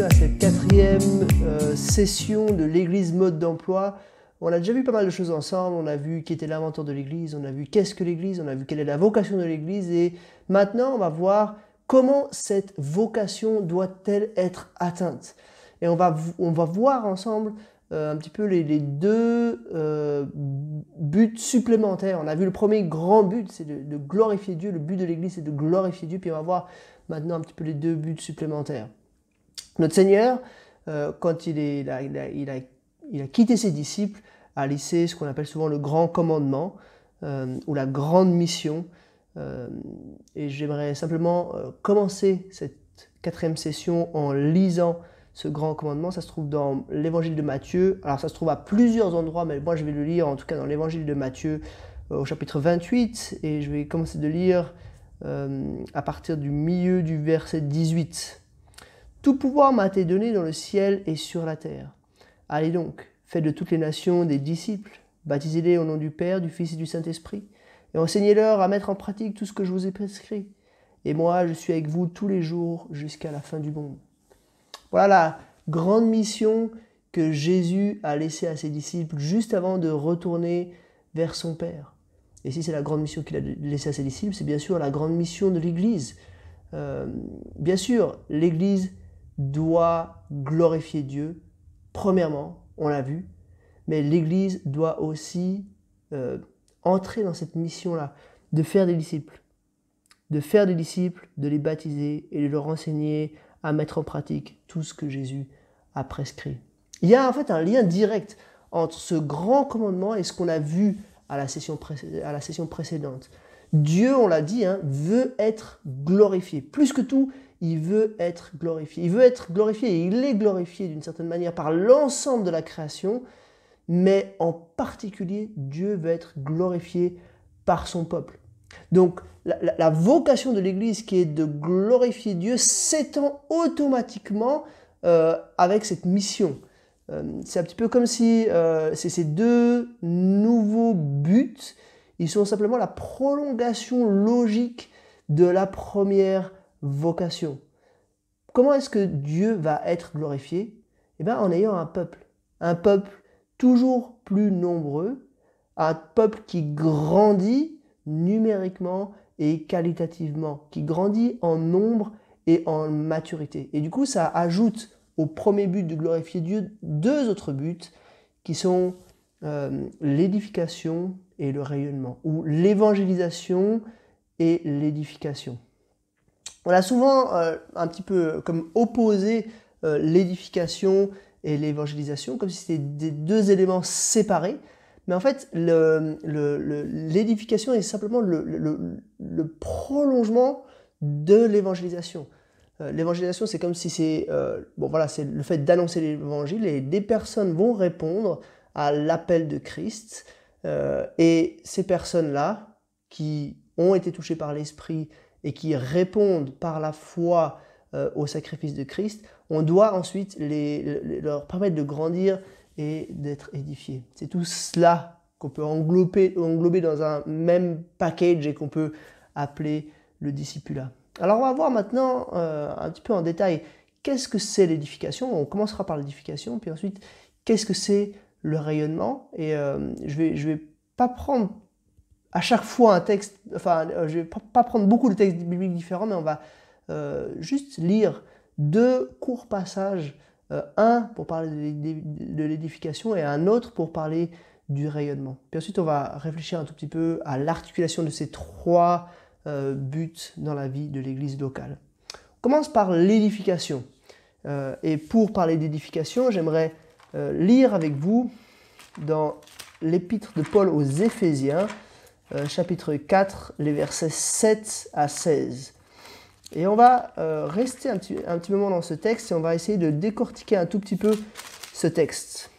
bienvenue à cette quatrième session de l'église mode d'emploi. On a déjà vu pas mal de choses ensemble, on a vu qui était l'inventeur de l'église, on a vu qu'est-ce que l'église, on a vu quelle est la vocation de l'église et maintenant on va voir comment cette vocation doit-elle être atteinte. Et on va voir ensemble un petit peu les deux buts supplémentaires. On a vu le premier grand but, c'est de glorifier Dieu. Le but de l'église, c'est de glorifier Dieu. Puis on va voir maintenant un petit peu les deux buts supplémentaires. Notre Seigneur, quand il a quitté ses disciples, a laissé ce qu'on appelle souvent le grand commandement ou la grande mission. Et j'aimerais simplement commencer cette quatrième session en lisant ce grand commandement. Ça se trouve dans l'évangile de Matthieu. Alors ça se trouve à plusieurs endroits, mais moi je vais le lire en tout cas dans l'évangile de Matthieu au chapitre 28. Et je vais commencer de lire à partir du milieu du verset 18. « Tout pouvoir m'a été donné dans le ciel et sur la terre. Allez donc, faites de toutes les nations des disciples, baptisez-les au nom du Père, du Fils et du Saint-Esprit, et enseignez-leur à mettre en pratique tout ce que je vous ai prescrit. Et moi, je suis avec vous tous les jours jusqu'à la fin du monde. » Voilà la grande mission que Jésus a laissée à ses disciples juste avant de retourner vers son Père. Et si c'est la grande mission qu'il a laissée à ses disciples, c'est bien sûr la grande mission de l'Église. Bien sûr, l'Église doit glorifier Dieu, premièrement, on l'a vu, mais l'Église doit aussi entrer dans cette mission-là, de faire des disciples. De faire des disciples, de les baptiser et de leur enseigner à mettre en pratique tout ce que Jésus a prescrit. Il y a en fait un lien direct entre ce grand commandement et ce qu'on a vu à la session précédente. Dieu, on l'a dit, veut être glorifié. Plus que tout, il veut être glorifié. Il veut être glorifié et il est glorifié d'une certaine manière par l'ensemble de la création, mais en particulier, Dieu veut être glorifié par son peuple. Donc, la vocation de l'Église qui est de glorifier Dieu s'étend automatiquement avec cette mission. C'est un petit peu comme si ces deux nouveaux buts, ils sont simplement la prolongation logique de la première vocation. Comment est-ce que Dieu va être glorifié? Eh bien, en ayant un peuple toujours plus nombreux, un peuple qui grandit numériquement et qualitativement, qui grandit en nombre et en maturité. Et du coup, ça ajoute au premier but de glorifier Dieu deux autres buts qui sont l'édification et le rayonnement, ou l'évangélisation et l'édification. On a souvent un petit peu comme opposé l'édification et l'évangélisation, comme si c'était des deux éléments séparés. Mais en fait, l'édification est simplement le prolongement de l'évangélisation. L'évangélisation, c'est comme si c'est c'est le fait d'annoncer l'évangile et des personnes vont répondre à l'appel de Christ. Et ces personnes-là, qui ont été touchées par l'Esprit et qui répondent par la foi au sacrifice de Christ, on doit ensuite leur permettre de grandir et d'être édifié. C'est tout cela qu'on peut englober dans un même package et qu'on peut appeler le discipulat. Alors on va voir maintenant un petit peu en détail qu'est-ce que c'est l'édification. On commencera par l'édification, puis ensuite qu'est-ce que c'est le rayonnement. Et je vais pas prendre à chaque fois un texte, je vais pas prendre beaucoup de textes bibliques différents, mais on va juste lire deux courts passages. Un pour parler de l'édification et un autre pour parler du rayonnement. Puis ensuite, on va réfléchir un tout petit peu à l'articulation de ces trois buts dans la vie de l'Église locale. On commence par l'édification. Et pour parler d'édification, j'aimerais lire avec vous dans l'épître de Paul aux Éphésiens, chapitre 4, les versets 7 à 16. Et on va rester un petit moment dans ce texte et on va essayer de décortiquer un tout petit peu ce texte.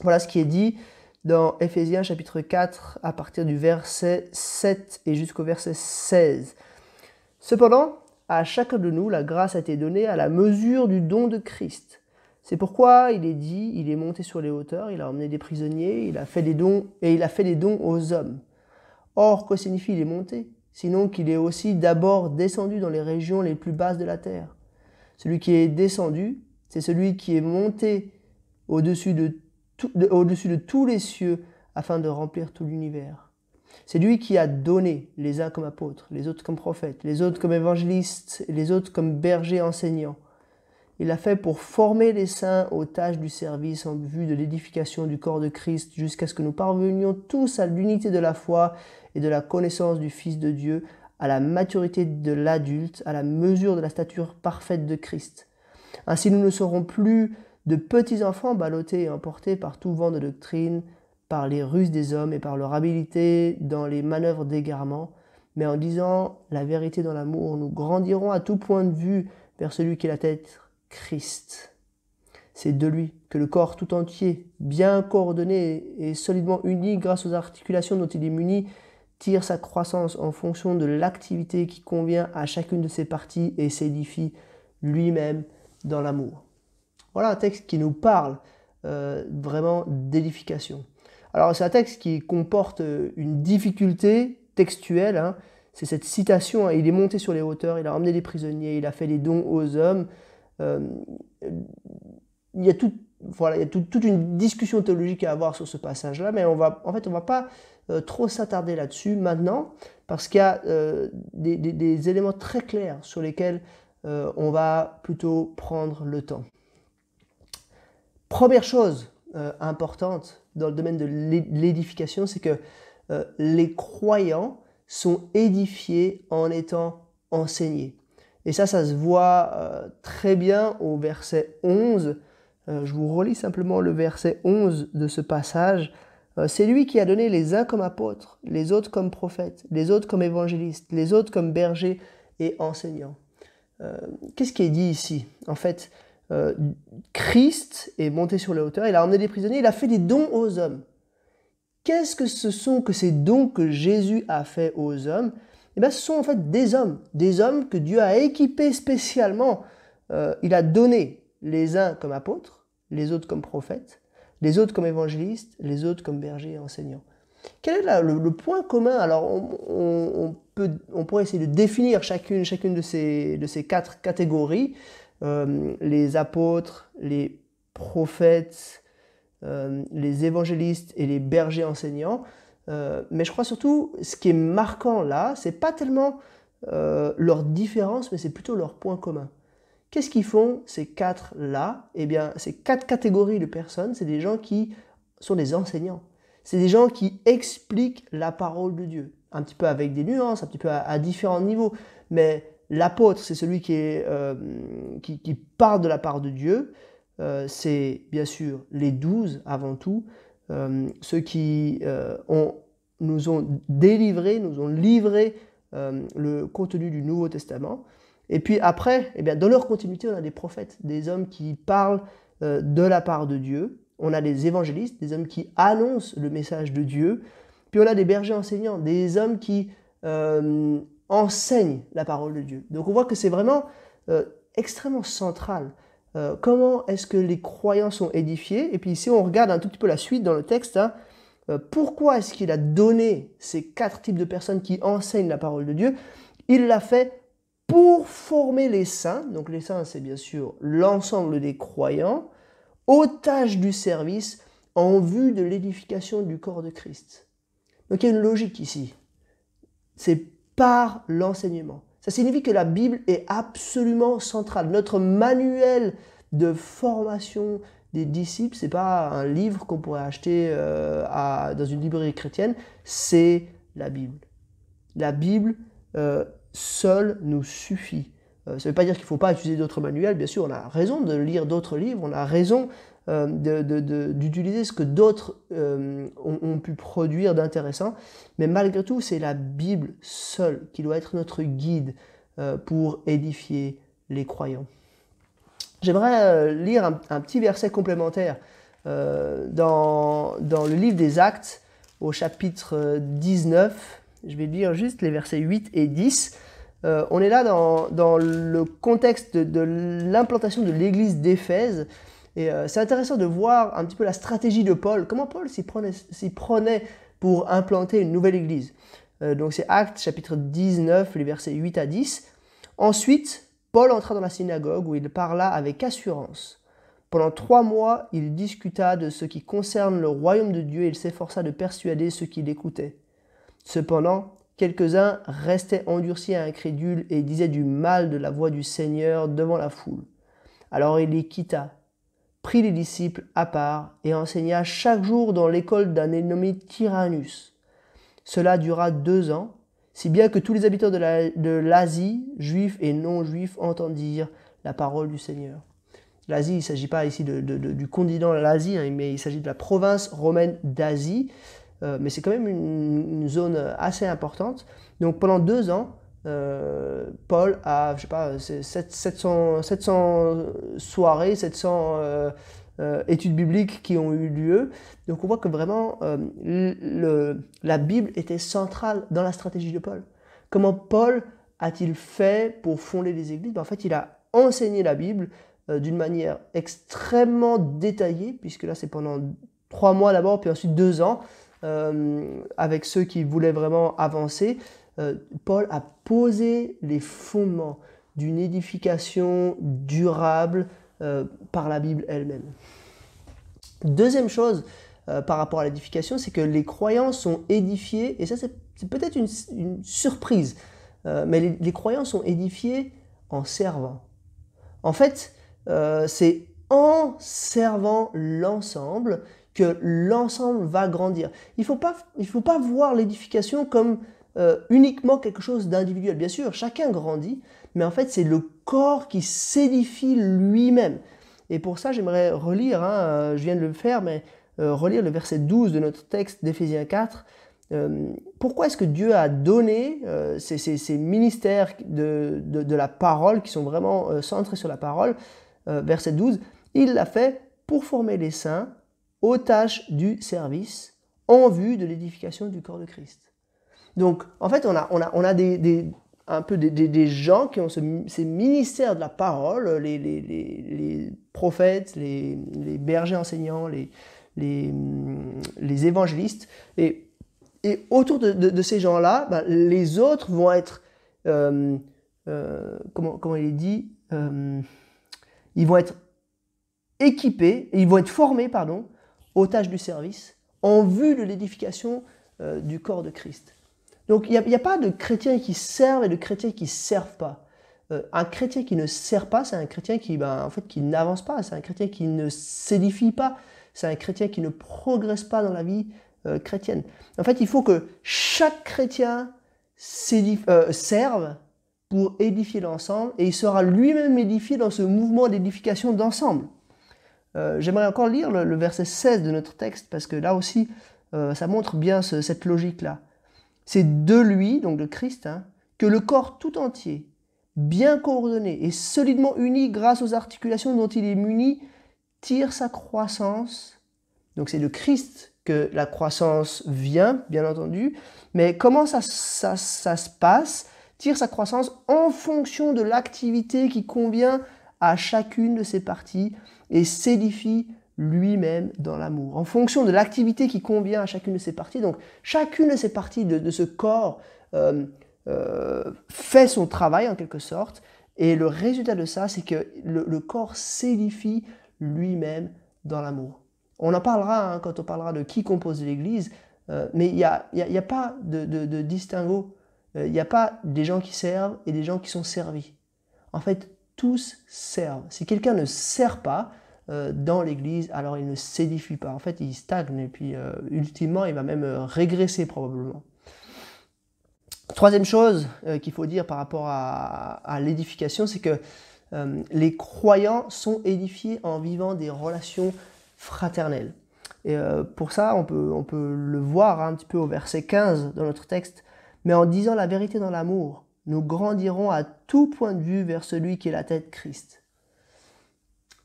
Voilà ce qui est dit dans Éphésiens chapitre 4 à partir du verset 7 et jusqu'au verset 16. « Cependant, à chacun de nous, la grâce a été donnée à la mesure du don de Christ. C'est pourquoi il est dit, il est monté sur les hauteurs, il a emmené des prisonniers, il a fait des dons et il a fait des dons aux hommes. Or, que signifie il est monté ? Sinon qu'il est aussi d'abord descendu dans les régions les plus basses de la terre. Celui qui est descendu, c'est celui qui est monté au-dessus de tous les cieux afin de remplir tout l'univers. C'est lui qui a donné les uns comme apôtres, les autres comme prophètes, les autres comme évangélistes, les autres comme bergers enseignants. Il l'a fait pour former les saints aux tâches du service en vue de l'édification du corps de Christ jusqu'à ce que nous parvenions tous à l'unité de la foi et de la connaissance du Fils de Dieu, à la maturité de l'adulte, à la mesure de la stature parfaite de Christ. Ainsi nous ne serons plus de petits enfants ballottés et emportés par tout vent de doctrine, par les ruses des hommes et par leur habileté dans les manœuvres d'égarement, mais en disant la vérité dans l'amour, nous grandirons à tout point de vue vers celui qui est la tête, Christ. C'est de lui que le corps tout entier, bien coordonné et solidement uni grâce aux articulations dont il est muni, tire sa croissance en fonction de l'activité qui convient à chacune de ses parties et s'édifie lui-même dans l'amour. Voilà un texte qui nous parle vraiment d'édification. Alors c'est un texte qui comporte une difficulté textuelle, hein. C'est cette citation, hein. Il est monté sur les hauteurs, il a emmené des prisonniers, il a fait des dons aux hommes. Il y a toute une discussion théologique à avoir sur ce passage-là, mais on va pas trop s'attarder là-dessus maintenant, parce qu'il y a des éléments très clairs sur lesquels on va plutôt prendre le temps. Première chose importante dans le domaine de l'édification, c'est que les croyants sont édifiés en étant enseignés. Et ça se voit très bien au verset 11. Je vous relis simplement le verset 11 de ce passage. C'est lui qui a donné les uns comme apôtres, les autres comme prophètes, les autres comme évangélistes, les autres comme bergers et enseignants. Qu'est-ce qui est dit ici? En fait, Christ est monté sur les hauteurs, il a emmené des prisonniers, il a fait des dons aux hommes. Qu'est-ce que ce sont que ces dons que Jésus a fait aux hommes? Eh bien, ce sont en fait des hommes que Dieu a équipés spécialement. Il a donné les uns comme apôtres, les autres comme prophètes, les autres comme évangélistes, les autres comme bergers et enseignants. Quel est le point commun? Alors, on pourrait essayer de définir chacune de ces quatre catégories, les apôtres, les prophètes, les évangélistes et les bergers enseignants. Mais je crois surtout, ce qui est marquant là, c'est pas tellement leur différence, mais c'est plutôt leur point commun. Qu'est-ce qu'ils font, ces quatre-là? Eh bien, ces quatre catégories de personnes, c'est des gens qui sont des enseignants. C'est des gens qui expliquent la parole de Dieu, un petit peu avec des nuances, un petit peu à différents niveaux. Mais l'apôtre, c'est celui qui parle de la part de Dieu. C'est bien sûr les 12 avant tout. Ceux qui nous ont livré le contenu du Nouveau Testament. Et puis après, eh bien, dans leur continuité, on a des prophètes, des hommes qui parlent de la part de Dieu. On a des évangélistes, des hommes qui annoncent le message de Dieu. Puis on a des bergers enseignants, des hommes qui enseignent la parole de Dieu. Donc on voit que c'est vraiment extrêmement central. Comment est-ce que les croyants sont édifiés? Et puis ici, on regarde un tout petit peu la suite dans le texte. Hein. Pourquoi est-ce qu'il a donné ces quatre types de personnes qui enseignent la parole de Dieu? Il l'a fait pour former les saints. Donc les saints, c'est bien sûr l'ensemble des croyants, aux tâches du service en vue de l'édification du corps de Christ. Donc il y a une logique ici. C'est par l'enseignement. Ça signifie que la Bible est absolument centrale. Notre manuel de formation des disciples, ce n'est pas un livre qu'on pourrait acheter dans une librairie chrétienne, c'est la Bible. La Bible seule nous suffit. Ça ne veut pas dire qu'il ne faut pas utiliser d'autres manuels. Bien sûr, on a raison de lire d'autres livres, on a raison d'utiliser ce que d'autres ont pu produire d'intéressant, mais malgré tout, c'est la Bible seule qui doit être notre guide pour édifier les croyants. J'aimerais lire un petit verset complémentaire dans le livre des Actes, au chapitre 19. Je vais lire juste les versets 8 et 10. On est là dans le contexte de l'implantation de l'église d'Éphèse. Et c'est intéressant de voir un petit peu la stratégie de Paul, comment Paul s'y prenait pour implanter une nouvelle église. Donc c'est Actes chapitre 19, les versets 8 à 10. Ensuite, Paul entra dans la synagogue où il parla avec assurance. Pendant 3 mois, il discuta de ce qui concerne le royaume de Dieu et il s'efforça de persuader ceux qui l'écoutaient. Cependant, quelques-uns restaient endurcis et incrédules et disaient du mal de la voix du Seigneur devant la foule. Alors il les quitta, prit les disciples à part et enseigna chaque jour dans l'école d'un nommé Tyrannus. Cela dura 2 ans, si bien que tous les habitants de l'Asie, juifs et non-juifs, entendirent la parole du Seigneur. L'Asie, il ne s'agit pas ici du continent de l'Asie, hein, mais il s'agit de la province romaine d'Asie. Mais c'est quand même une zone assez importante. Donc pendant 2 ans, Paul a, je sais pas, 700 soirées, 700 études bibliques qui ont eu lieu. Donc on voit que vraiment la Bible était centrale dans la stratégie de Paul. Comment Paul a-t-il fait pour fonder les églises? En fait, il a enseigné la Bible d'une manière extrêmement détaillée, puisque là c'est pendant 3 mois d'abord, puis ensuite 2 ans. Avec ceux qui voulaient vraiment avancer, Paul a posé les fondements d'une édification durable par la Bible elle-même. Deuxième chose par rapport à l'édification, c'est que les croyants sont édifiés, et ça c'est peut-être une surprise, mais les croyants sont édifiés en servant. En fait, c'est en servant l'ensemble que l'ensemble va grandir. Il ne faut pas voir l'édification comme uniquement quelque chose d'individuel. Bien sûr, chacun grandit, mais en fait, c'est le corps qui s'édifie lui-même. Et pour ça, j'aimerais relire, je viens de le faire, mais relire le verset 12 de notre texte d'Éphésiens 4. Pourquoi est-ce que Dieu a donné ces ministères de la parole, qui sont vraiment centrés sur la parole? Verset 12, « Il l'a fait pour former les saints, aux tâches du service en vue de l'édification du corps de Christ. » Donc, en fait, on a des gens qui ont ces ministères de la parole, les prophètes, les bergers enseignants, les évangélistes. Et autour de ces gens-là, les autres vont être, comment il est dit, ils vont être équipés, ils vont être formés, pardon, aux tâches du service, en vue de l'édification du corps de Christ. Donc il n'y a pas de chrétiens qui servent et de chrétiens qui ne servent pas. Un chrétien qui ne sert pas, c'est un chrétien qui, en fait, qui n'avance pas, c'est un chrétien qui ne s'édifie pas, c'est un chrétien qui ne progresse pas dans la vie chrétienne. En fait, il faut que chaque chrétien serve pour édifier l'ensemble, et il sera lui-même édifié dans ce mouvement d'édification d'ensemble. J'aimerais encore lire le verset 16 de notre texte, parce que là aussi, ça montre bien cette logique-là. « C'est de lui, donc de Christ, que le corps tout entier, bien coordonné et solidement uni grâce aux articulations dont il est muni, tire sa croissance. » Donc c'est de Christ que la croissance vient, bien entendu, mais comment ça se passe? Tire sa croissance en fonction de l'activité qui convient à chacune de ses parties et s'édifie lui-même dans l'amour. En fonction de l'activité qui convient à chacune de ses parties, donc chacune de ces parties de ce corps fait son travail en quelque sorte, et le résultat de ça, c'est que le corps s'édifie lui-même dans l'amour. On en parlera quand on parlera de qui compose l'Église, mais il n'y a, y a pas de distinguo, il n'y a pas des gens qui servent et des gens qui sont servis. En fait, tous servent. Si quelqu'un ne sert pas dans l'Église, alors il ne s'édifie pas. En fait, il stagne et puis ultimement, il va même régresser probablement. Troisième chose qu'il faut dire par rapport à l'édification, c'est que les croyants sont édifiés en vivant des relations fraternelles. Et pour ça, on peut le voir un petit peu au verset 15 dans notre texte. « Mais en disant la vérité dans l'amour, nous grandirons à tout point de vue vers celui qui est la tête, Christ. »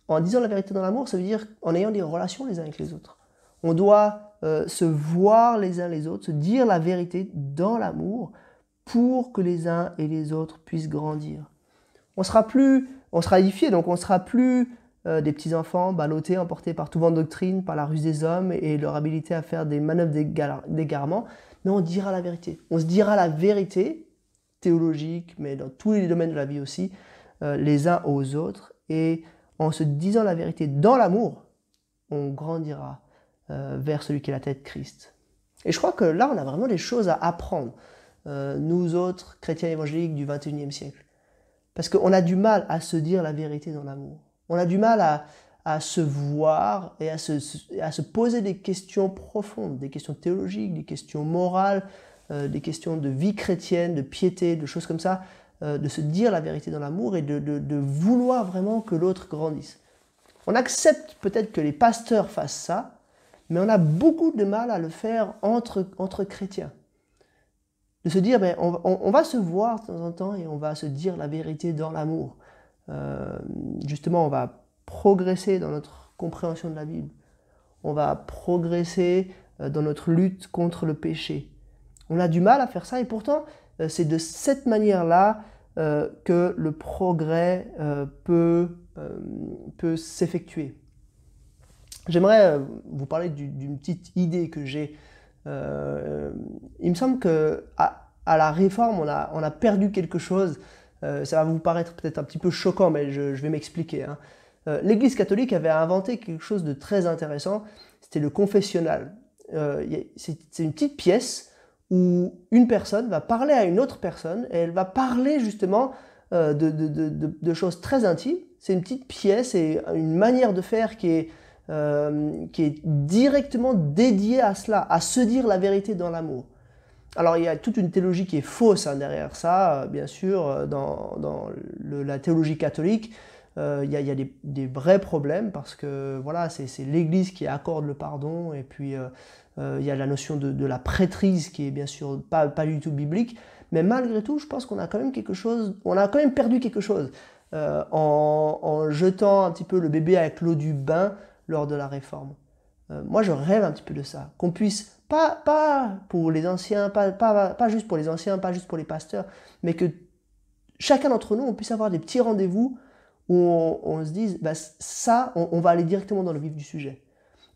En disant la vérité dans l'amour, ça veut dire en ayant des relations les uns avec les autres. On doit se voir les uns les autres, se dire la vérité dans l'amour pour que les uns et les autres puissent grandir. On sera édifié, donc on ne sera plus des petits-enfants ballottés, emportés par tout vent de doctrine, par la ruse des hommes et leur habilité à faire des manœuvres d'égarement. Mais on dira la vérité. On se dira la vérité, théologique, mais dans tous les domaines de la vie aussi, les uns aux autres, et en se disant la vérité dans l'amour, on grandira vers celui qui est la tête, Christ. Et je crois que là, on a vraiment des choses à apprendre, nous autres chrétiens évangéliques du 21e siècle. Parce qu'on a du mal à se dire la vérité dans l'amour. On a du mal à se voir et à se poser des questions profondes, des questions théologiques, des questions morales, des questions de vie chrétienne, de piété, de choses comme ça, de se dire la vérité dans l'amour et de vouloir vraiment que l'autre grandisse. On accepte peut-être que les pasteurs fassent ça, mais on a beaucoup de mal à le faire entre chrétiens. De se dire, ben, on va se voir de temps en temps et on va se dire la vérité dans l'amour. Justement, on va progresser dans notre compréhension de la Bible. On va progresser dans notre lutte contre le péché. On a du mal à faire ça et pourtant, c'est de cette manière-là que le progrès peut s'effectuer. J'aimerais vous parler d'une petite idée que j'ai. Il me semble qu'à la Réforme, on a perdu quelque chose. Ça va vous paraître peut-être un petit peu choquant, mais je vais m'expliquer, hein. L'Église catholique avait inventé quelque chose de très intéressant, c'était le confessionnal. C'est une petite pièce où une personne va parler à une autre personne, et elle va parler justement de choses très intimes. C'est une petite pièce et une manière de faire qui est directement dédiée à cela, à se dire la vérité dans l'amour. Alors il y a toute une théologie qui est fausse, hein, derrière ça, bien sûr, dans la théologie catholique, il y a des vrais problèmes parce que voilà, c'est l'Église qui accorde le pardon et puis il y a la notion de la prêtrise qui est bien sûr pas du tout biblique, mais malgré tout, je pense qu'on a quand même quelque chose, on a quand même perdu quelque chose en jetant un petit peu le bébé avec l'eau du bain lors de la Réforme. Moi, je rêve un petit peu de ça, qu'on puisse pas pour les anciens, pas juste pour les anciens, pas juste pour les pasteurs, mais que chacun d'entre nous, on puisse avoir des petits rendez-vous où on se dise, bah, ça, on va aller directement dans le vif du sujet.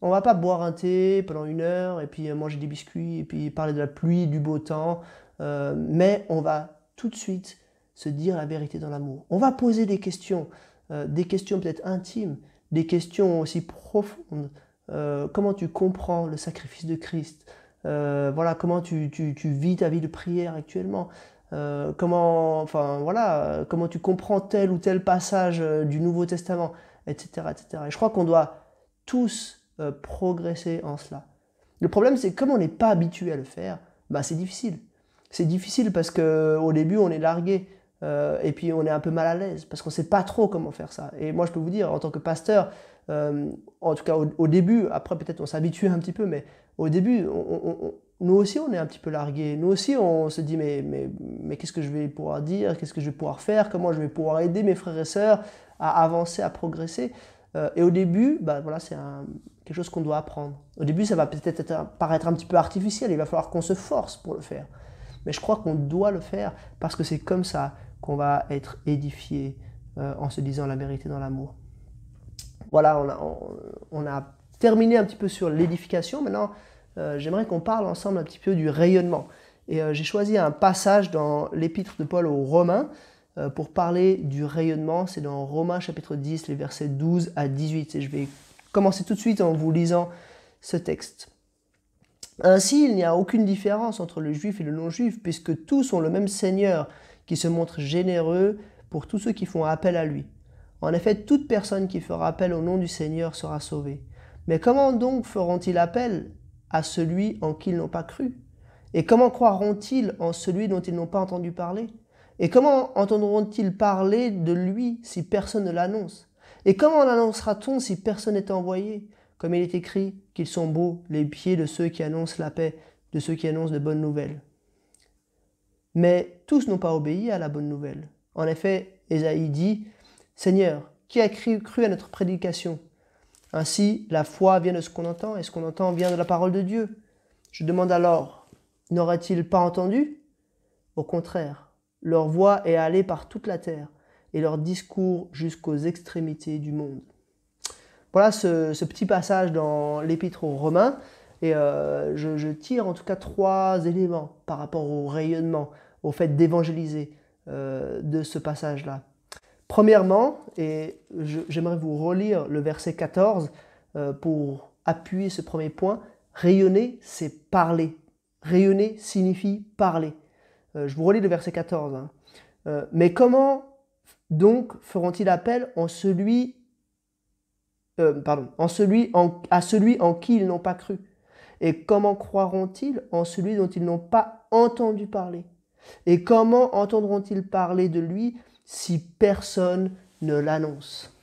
On va pas boire un thé pendant une heure et puis manger des biscuits et puis parler de la pluie, du beau temps, mais on va tout de suite se dire la vérité dans l'amour. On va poser des questions peut-être intimes, des questions aussi profondes. Comment tu comprends le sacrifice de Christ, voilà, comment tu vis ta vie de prière actuellement, comment tu comprends tel ou tel passage du Nouveau Testament, etc., etc. Et je crois qu'on doit tous progresser en cela. Le problème, c'est que comme on n'est pas habitué à le faire, bah, c'est difficile. C'est difficile parce qu'au début, on est largué et puis on est un peu mal à l'aise parce qu'on ne sait pas trop comment faire ça. Et moi, je peux vous dire, en tant que pasteur, en tout cas au début, après peut-être on s'habitue un petit peu, mais au début, nous aussi, on est un petit peu largué. Nous aussi, on se dit, mais qu'est-ce que je vais pouvoir dire? Qu'est-ce que je vais pouvoir faire? Comment je vais pouvoir aider mes frères et sœurs à avancer, à progresser? Et au début, bah, voilà, c'est quelque chose qu'on doit apprendre. Au début, ça va peut-être paraître un petit peu artificiel, il va falloir qu'on se force pour le faire. Mais je crois qu'on doit le faire parce que c'est comme ça qu'on va être édifié en se disant la vérité dans l'amour. Voilà, on a terminé un petit peu sur l'édification. Maintenant, j'aimerais qu'on parle ensemble un petit peu du rayonnement. Et j'ai choisi un passage dans l'épître de Paul aux Romains pour parler du rayonnement. C'est dans Romains chapitre 10, les versets 12 à 18. Et je vais commencer tout de suite en vous lisant ce texte. « Ainsi, il n'y a aucune différence entre le juif et le non-juif, puisque tous ont le même Seigneur qui se montre généreux pour tous ceux qui font appel à lui. » En effet, toute personne qui fera appel au nom du Seigneur sera sauvée. Mais comment donc feront-ils appel à celui en qui ils n'ont pas cru? Et comment croiront-ils en celui dont ils n'ont pas entendu parler? Et comment entendront-ils parler de lui si personne ne l'annonce? Et comment l'annoncera-t-on si personne n'est envoyé? Comme il est écrit qu'ils sont beaux les pieds de ceux qui annoncent la paix, de ceux qui annoncent de bonnes nouvelles. Mais tous n'ont pas obéi à la bonne nouvelle. En effet, Ésaïe dit: « Seigneur, qui a cru à notre prédication ? Ainsi, la foi vient de ce qu'on entend, et ce qu'on entend vient de la parole de Dieu. » Je demande alors, n'aurait-il pas entendu ? Au contraire, leur voix est allée par toute la terre, et leur discours jusqu'aux extrémités du monde. Voilà ce petit passage dans l'épître aux Romains, et je tire en tout cas 3 éléments par rapport au rayonnement, au fait d'évangéliser de ce passage-là. Premièrement, et j'aimerais vous relire le verset 14 pour appuyer ce premier point, rayonner, c'est parler. Rayonner signifie parler. Je vous relis le verset 14. Hein. Mais comment donc feront-ils appel en celui à qui ils n'ont pas cru? Et comment croiront-ils en celui dont ils n'ont pas entendu parler? Et comment entendront-ils parler de lui si personne ne l'annonce?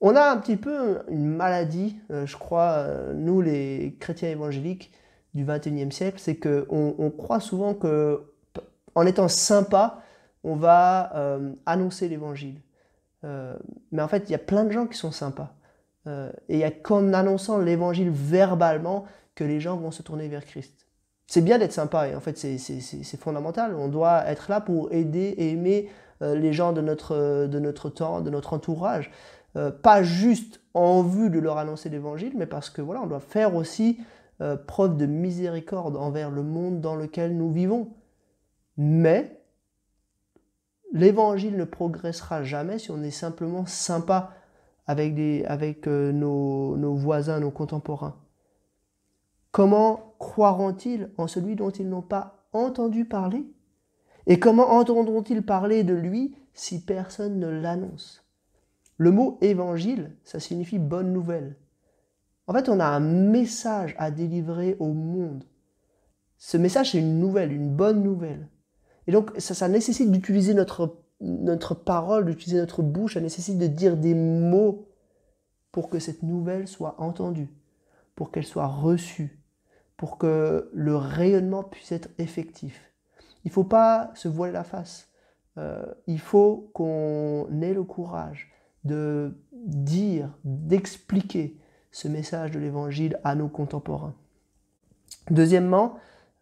On a un petit peu une maladie, je crois, nous les chrétiens évangéliques du 21e siècle, c'est qu'on croit souvent qu'en étant sympa, on va annoncer l'évangile. Mais en fait, il y a plein de gens qui sont sympas. Et il n'y a qu'en annonçant l'évangile verbalement que les gens vont se tourner vers Christ. C'est bien d'être sympa, et en fait c'est fondamental. On doit être là pour aider et aimer les gens de notre temps, de notre entourage. Pas juste en vue de leur annoncer l'évangile, mais parce que voilà, on doit faire aussi preuve de miséricorde envers le monde dans lequel nous vivons. Mais l'évangile ne progressera jamais si on est simplement sympa avec nos voisins, nos contemporains. Comment croiront-ils en celui dont ils n'ont pas entendu parler? Et comment entendront-ils parler de lui si personne ne l'annonce? Le mot « évangile », ça signifie « bonne nouvelle ». En fait, on a un message à délivrer au monde. Ce message, c'est une nouvelle, une bonne nouvelle. Et donc, ça nécessite d'utiliser notre parole, d'utiliser notre bouche, ça nécessite de dire des mots pour que cette nouvelle soit entendue, pour qu'elle soit reçue, pour que le rayonnement puisse être effectif. Il ne faut pas se voiler la face. Il faut qu'on ait le courage de dire, d'expliquer ce message de l'évangile à nos contemporains. Deuxièmement,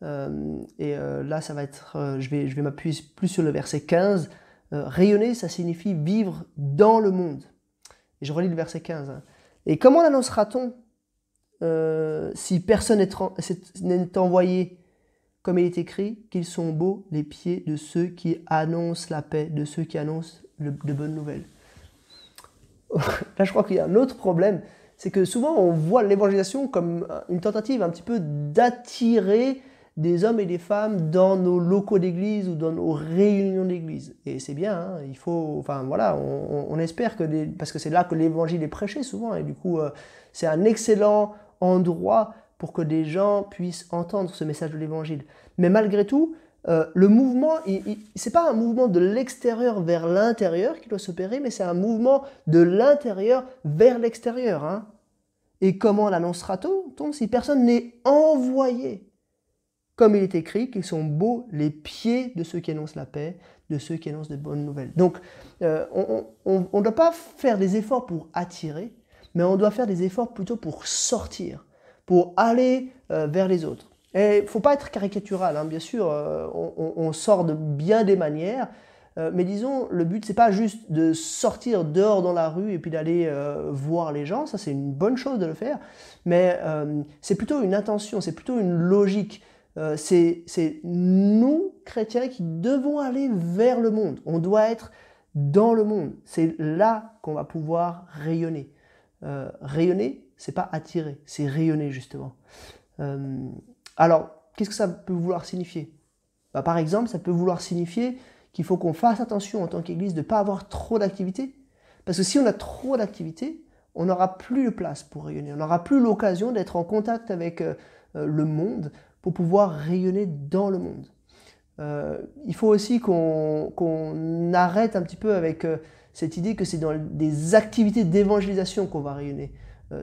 là ça va être, je vais m'appuyer plus sur le verset 15, rayonner, ça signifie vivre dans le monde. Et je relis le verset 15. Hein. Et comment l'annoncera-t-on si personne n'est envoyé? Comme il est écrit, qu'ils sont beaux les pieds de ceux qui annoncent la paix, de ceux qui annoncent de bonnes nouvelles. Là, je crois qu'il y a un autre problème, c'est que souvent on voit l'évangélisation comme une tentative un petit peu d'attirer des hommes et des femmes dans nos locaux d'église ou dans nos réunions d'église. Et c'est bien, hein, il faut, enfin voilà, on espère que, parce que c'est là que l'évangile est prêché souvent, et du coup c'est un excellent endroit pour que des gens puissent entendre ce message de l'évangile. Mais malgré tout, le mouvement, c'est pas un mouvement de l'extérieur vers l'intérieur qui doit s'opérer, mais c'est un mouvement de l'intérieur vers l'extérieur. Hein. Et comment l'annoncera-t-on si personne n'est envoyé? Comme il est écrit, qu'ils sont beaux les pieds de ceux qui annoncent la paix, de ceux qui annoncent de bonnes nouvelles. Donc, on ne doit pas faire des efforts pour attirer, mais on doit faire des efforts plutôt pour sortir, pour aller vers les autres. Et il ne faut pas être caricatural, hein, bien sûr, on sort de bien des manières, mais disons, le but, ce n'est pas juste de sortir dehors dans la rue et puis d'aller voir les gens, ça c'est une bonne chose de le faire, mais c'est plutôt une intention, c'est plutôt une logique. C'est nous, chrétiens, qui devons aller vers le monde. On doit être dans le monde. C'est là qu'on va pouvoir rayonner. Rayonner, ce n'est pas attirer, c'est rayonner justement. Alors, qu'est-ce que ça peut vouloir signifier? Bah, par exemple, ça peut vouloir signifier qu'il faut qu'on fasse attention en tant qu'Église de ne pas avoir trop d'activités. Parce que si on a trop d'activités, on n'aura plus de place pour rayonner. On n'aura plus l'occasion d'être en contact avec le monde pour pouvoir rayonner dans le monde. Il faut aussi qu'on arrête un petit peu avec cette idée que c'est dans des activités d'évangélisation qu'on va rayonner.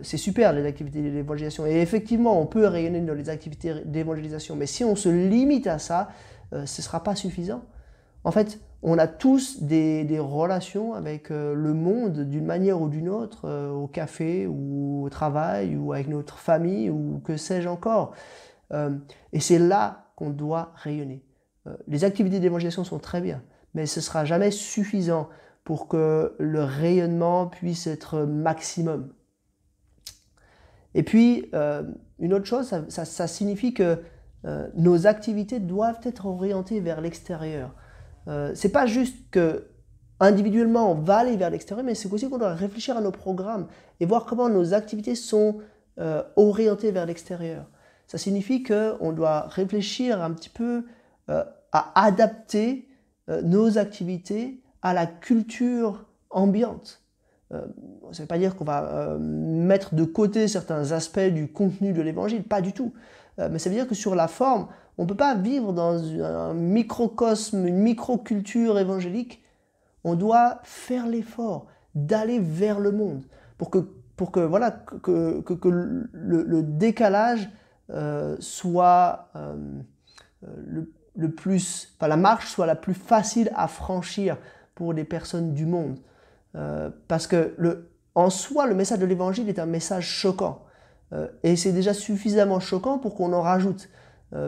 C'est super les activités d'évangélisation, et effectivement on peut rayonner dans les activités d'évangélisation, mais si on se limite à ça, ce ne sera pas suffisant. En fait, on a tous des relations avec le monde d'une manière ou d'une autre, au café ou au travail ou avec notre famille ou que sais-je encore. Et c'est là qu'on doit rayonner. Les activités d'évangélisation sont très bien, mais ce ne sera jamais suffisant pour que le rayonnement puisse être maximum. Et puis, une autre chose, ça signifie que nos activités doivent être orientées vers l'extérieur. Ce n'est pas juste que individuellement, on va aller vers l'extérieur, mais c'est aussi qu'on doit réfléchir à nos programmes et voir comment nos activités sont orientées vers l'extérieur. Ça signifie qu'on doit réfléchir un petit peu à adapter nos activités à la culture ambiante. Ça ne veut pas dire qu'on va mettre de côté certains aspects du contenu de l'évangile, pas du tout. Mais ça veut dire que sur la forme, on ne peut pas vivre dans un microcosme, une microculture évangélique. On doit faire l'effort d'aller vers le monde pour que le décalage soit la marche soit la plus facile à franchir pour les personnes du monde. Parce que en soi, le message de l'évangile est un message choquant. Et c'est déjà suffisamment choquant pour qu'on en rajoute.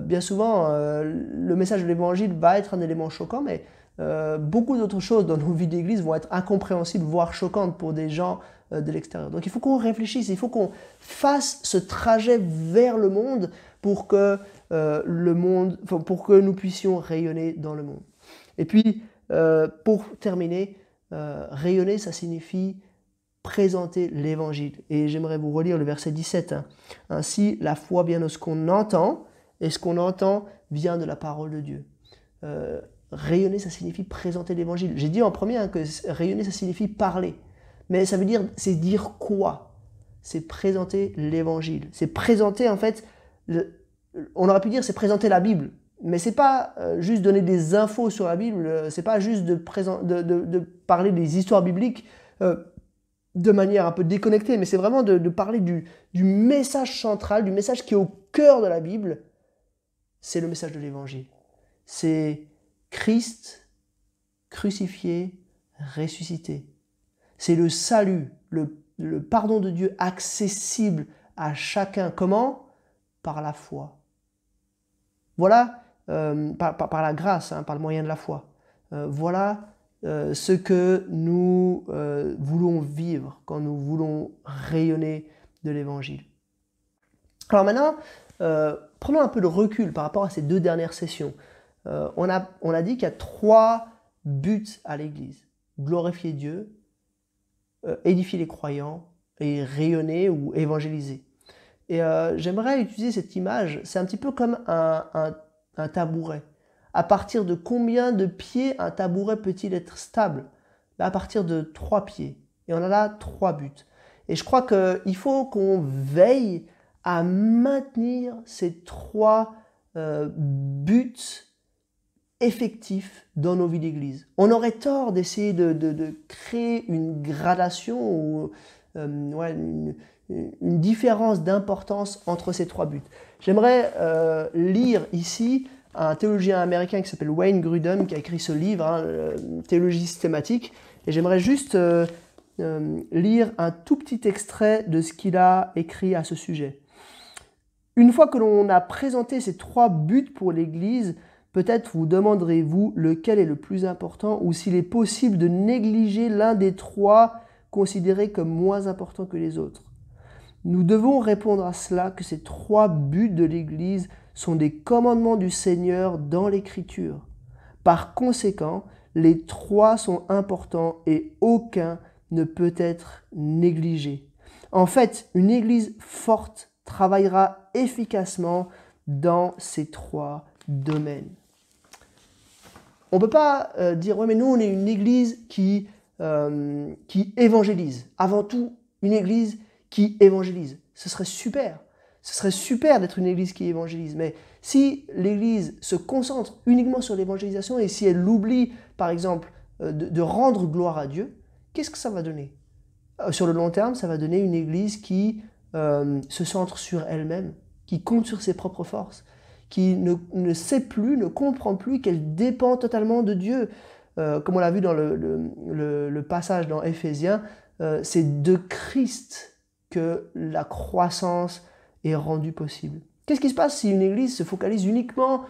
Bien souvent, le message de l'évangile va être un élément choquant, mais beaucoup d'autres choses dans nos vies d'église vont être incompréhensibles, voire choquantes pour des gens de l'extérieur. Donc il faut qu'on réfléchisse, il faut qu'on fasse ce trajet vers le monde pour que nous puissions rayonner dans le monde. Et puis, pour terminer, rayonner, ça signifie présenter l'évangile. Et j'aimerais vous relire le verset 17. Ainsi, la foi vient de ce qu'on entend, et ce qu'on entend vient de la parole de Dieu. Rayonner, ça signifie présenter l'évangile. J'ai dit en premier que rayonner, ça signifie parler. Mais ça veut dire, c'est dire quoi? C'est présenter l'évangile. C'est présenter, en fait, on aurait pu dire, c'est présenter la Bible. Mais c'est pas juste donner des infos sur la Bible, c'est pas juste de parler des histoires bibliques de manière un peu déconnectée, mais c'est vraiment de parler du message central, du message qui est au cœur de la Bible. C'est le message de l'évangile. C'est Christ crucifié, ressuscité. C'est le salut, le pardon de Dieu accessible à chacun. Comment? Par la foi. Voilà, par la grâce, par le moyen de la foi. Voilà ce que nous voulons vivre quand nous voulons rayonner de l'évangile. Alors maintenant, prenons un peu de recul par rapport à ces deux dernières sessions. On a dit qu'il y a trois buts à l'Église. Glorifier Dieu, édifier les croyants et rayonner ou évangéliser. Et j'aimerais utiliser cette image, c'est un petit peu comme un tabouret. À partir de combien de pieds un tabouret peut-il être stable? À partir de 3 pieds. Et on a là 3 buts. Et je crois qu'il faut qu'on veille à maintenir ces 3 buts effectifs dans nos vies d'église. On aurait tort d'essayer de créer une gradation ou une différence d'importance entre ces 3 buts. J'aimerais lire ici un théologien américain qui s'appelle Wayne Grudem, qui a écrit ce livre, Théologie systématique, et j'aimerais juste lire un tout petit extrait de ce qu'il a écrit à ce sujet. Une fois que l'on a présenté ces 3 buts pour l'Église, peut-être vous demanderez-vous lequel est le plus important ou s'il est possible de négliger l'un des 3 considérés comme moins important que les autres. Nous devons répondre à cela que ces 3 buts de l'Église sont des commandements du Seigneur dans l'Écriture. Par conséquent, les 3 sont importants et aucun ne peut être négligé. En fait, une Église forte travaillera efficacement dans ces 3 domaines. On ne peut pas dire « ouais, mais nous, on est une Église qui évangélise. » Avant tout, une Église qui évangélise. Ce serait super. Ce serait super d'être une Église qui évangélise. Mais si l'Église se concentre uniquement sur l'évangélisation et si elle oublie, par exemple, de rendre gloire à Dieu, qu'est-ce que ça va donner? Sur le long terme, ça va donner une Église qui se centre sur elle-même, qui compte sur ses propres forces, qui ne sait plus, ne comprend plus qu'elle dépend totalement de Dieu. Comme on l'a vu dans le passage dans Éphésiens, c'est de Christ que la croissance est rendue possible. Qu'est-ce qui se passe si une église se focalise uniquement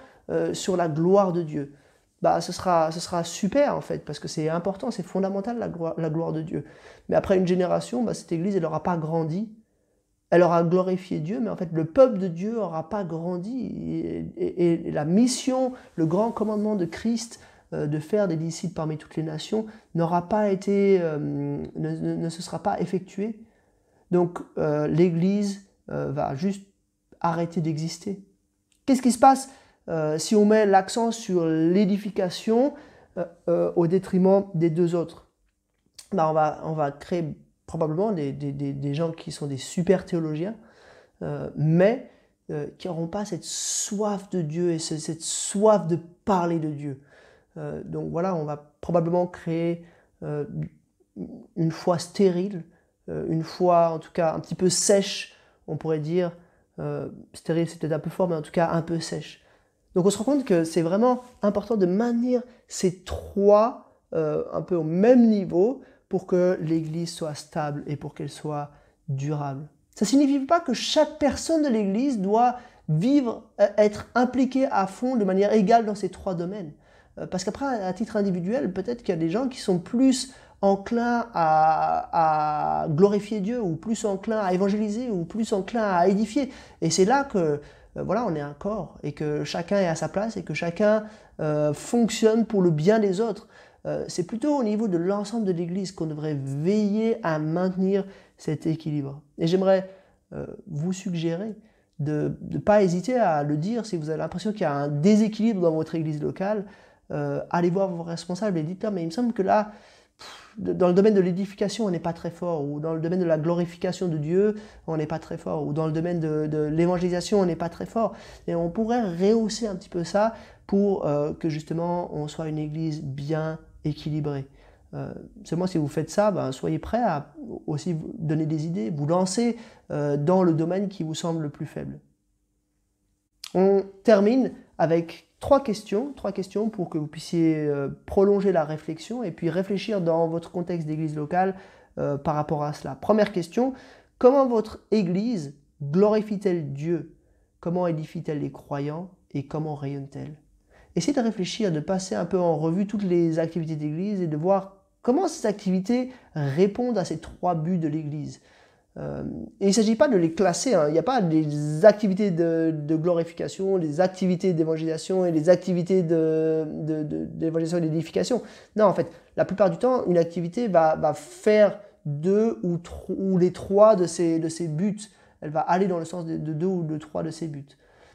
sur la gloire de Dieu? Ce sera super en fait, parce que c'est important, c'est fondamental la gloire de Dieu. Mais après une génération, cette église, elle n'aura pas grandi. Elle aura glorifié Dieu, mais en fait le peuple de Dieu n'aura pas grandi. Et la mission, le grand commandement de Christ de faire des disciples parmi toutes les nations n'aura pas été, ne se sera pas effectué. Donc l'Église va juste arrêter d'exister. Qu'est-ce qui se passe si on met l'accent sur l'édification au détriment des deux autres? Ben, on va créer probablement des gens qui sont des super théologiens, mais qui n'auront pas cette soif de Dieu et cette soif de parler de Dieu. Donc voilà, on va probablement créer une foi stérile, une foi en tout cas un petit peu sèche, on pourrait dire. Stérile, c'est peut-être un peu fort, mais en tout cas un peu sèche. Donc on se rend compte que c'est vraiment important de maintenir ces trois un peu au même niveau pour que l'Église soit stable et pour qu'elle soit durable. Ça ne signifie pas que chaque personne de l'Église doit vivre, être impliquée à fond de manière égale dans ces trois domaines. Parce qu'après, à titre individuel, peut-être qu'il y a des gens qui sont plus enclins à glorifier Dieu, ou plus enclins à évangéliser, ou plus enclins à édifier. Et c'est là que, voilà, on est un corps, et que chacun est à sa place, et que chacun fonctionne pour le bien des autres. C'est plutôt au niveau de l'ensemble de l'Église qu'on devrait veiller à maintenir cet équilibre. Et j'aimerais vous suggérer de ne pas hésiter à le dire si vous avez l'impression qu'il y a un déséquilibre dans votre Église locale. Allez voir vos responsables et dites-leur, mais il me semble que là, dans le domaine de l'édification, on n'est pas très fort, ou dans le domaine de la glorification de Dieu, on n'est pas très fort, ou dans le domaine de l'évangélisation, on n'est pas très fort. Et on pourrait rehausser un petit peu ça pour que justement on soit une Église bien équilibré. Seulement si vous faites ça, ben, soyez prêts à aussi vous donner des idées, vous lancer dans le domaine qui vous semble le plus faible. On termine avec trois questions pour que vous puissiez prolonger la réflexion et puis réfléchir dans votre contexte d'église locale par rapport à cela. Première question, comment votre église glorifie-t-elle Dieu? Comment édifie-t-elle les croyants et comment rayonne-t-elle? Essayez de réfléchir, de passer un peu en revue toutes les activités d'église et de voir comment ces activités répondent à ces trois buts de l'église. Et il ne s'agit pas de les classer, hein. Il n'y a pas des activités de glorification, des activités d'évangélisation et des activités d'évangélisation et d'édification. Non, en fait, la plupart du temps, une activité va faire deux ou les trois de ses buts. Elle va aller dans le sens de deux ou de trois de ses buts.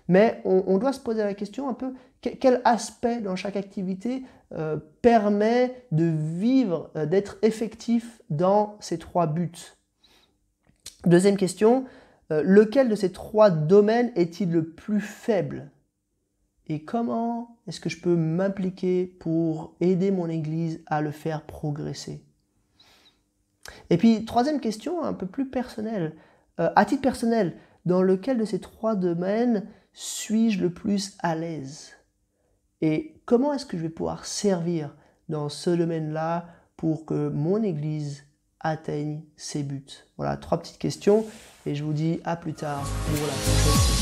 Mais on doit se poser la question un peu, quel aspect dans chaque activité permet de vivre, d'être effectif dans ces trois buts? Deuxième question, lequel de ces trois domaines est-il le plus faible? Et comment est-ce que je peux m'impliquer pour aider mon Église à le faire progresser? Et puis, troisième question, un peu plus personnelle. À titre personnel, dans lequel de ces trois domaines suis-je le plus à l'aise? Et comment est-ce que je vais pouvoir servir dans ce domaine-là pour que mon Église atteigne ses buts? Voilà, trois petites questions et je vous dis à plus tard pour la prochaine.